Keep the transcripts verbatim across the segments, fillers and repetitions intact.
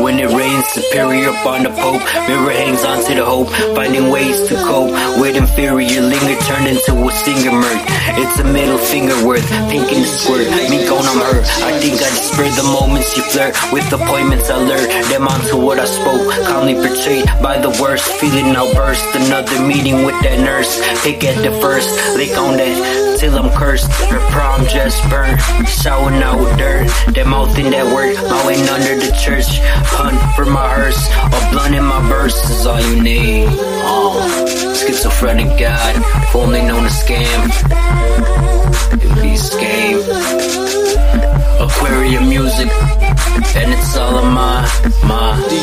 When it rains, superior upon the pope. Mirror hangs on to the hope, finding ways to cope. With inferior linger, turn into a singer mirth. It's a middle finger worth, pink in the squirt, mink on I'm hurt. I think I just spurred the moments you flirt. With appointments I lured them onto what I spoke. Calmly portrayed by the worst, feeling I'll burst. Another meeting with that nurse, pick at the first, lick on that till I'm cursed. Her prom just burned, showering out dirt. That mouth in that word, mowing under the church. Hunt for my hearse, or blunt in my verse is all you need. Oh, schizophrenic god, formerly known as scam. It'd be scam. Aquarium music, and it's all of my, my, D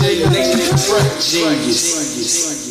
J Negative Track Genius.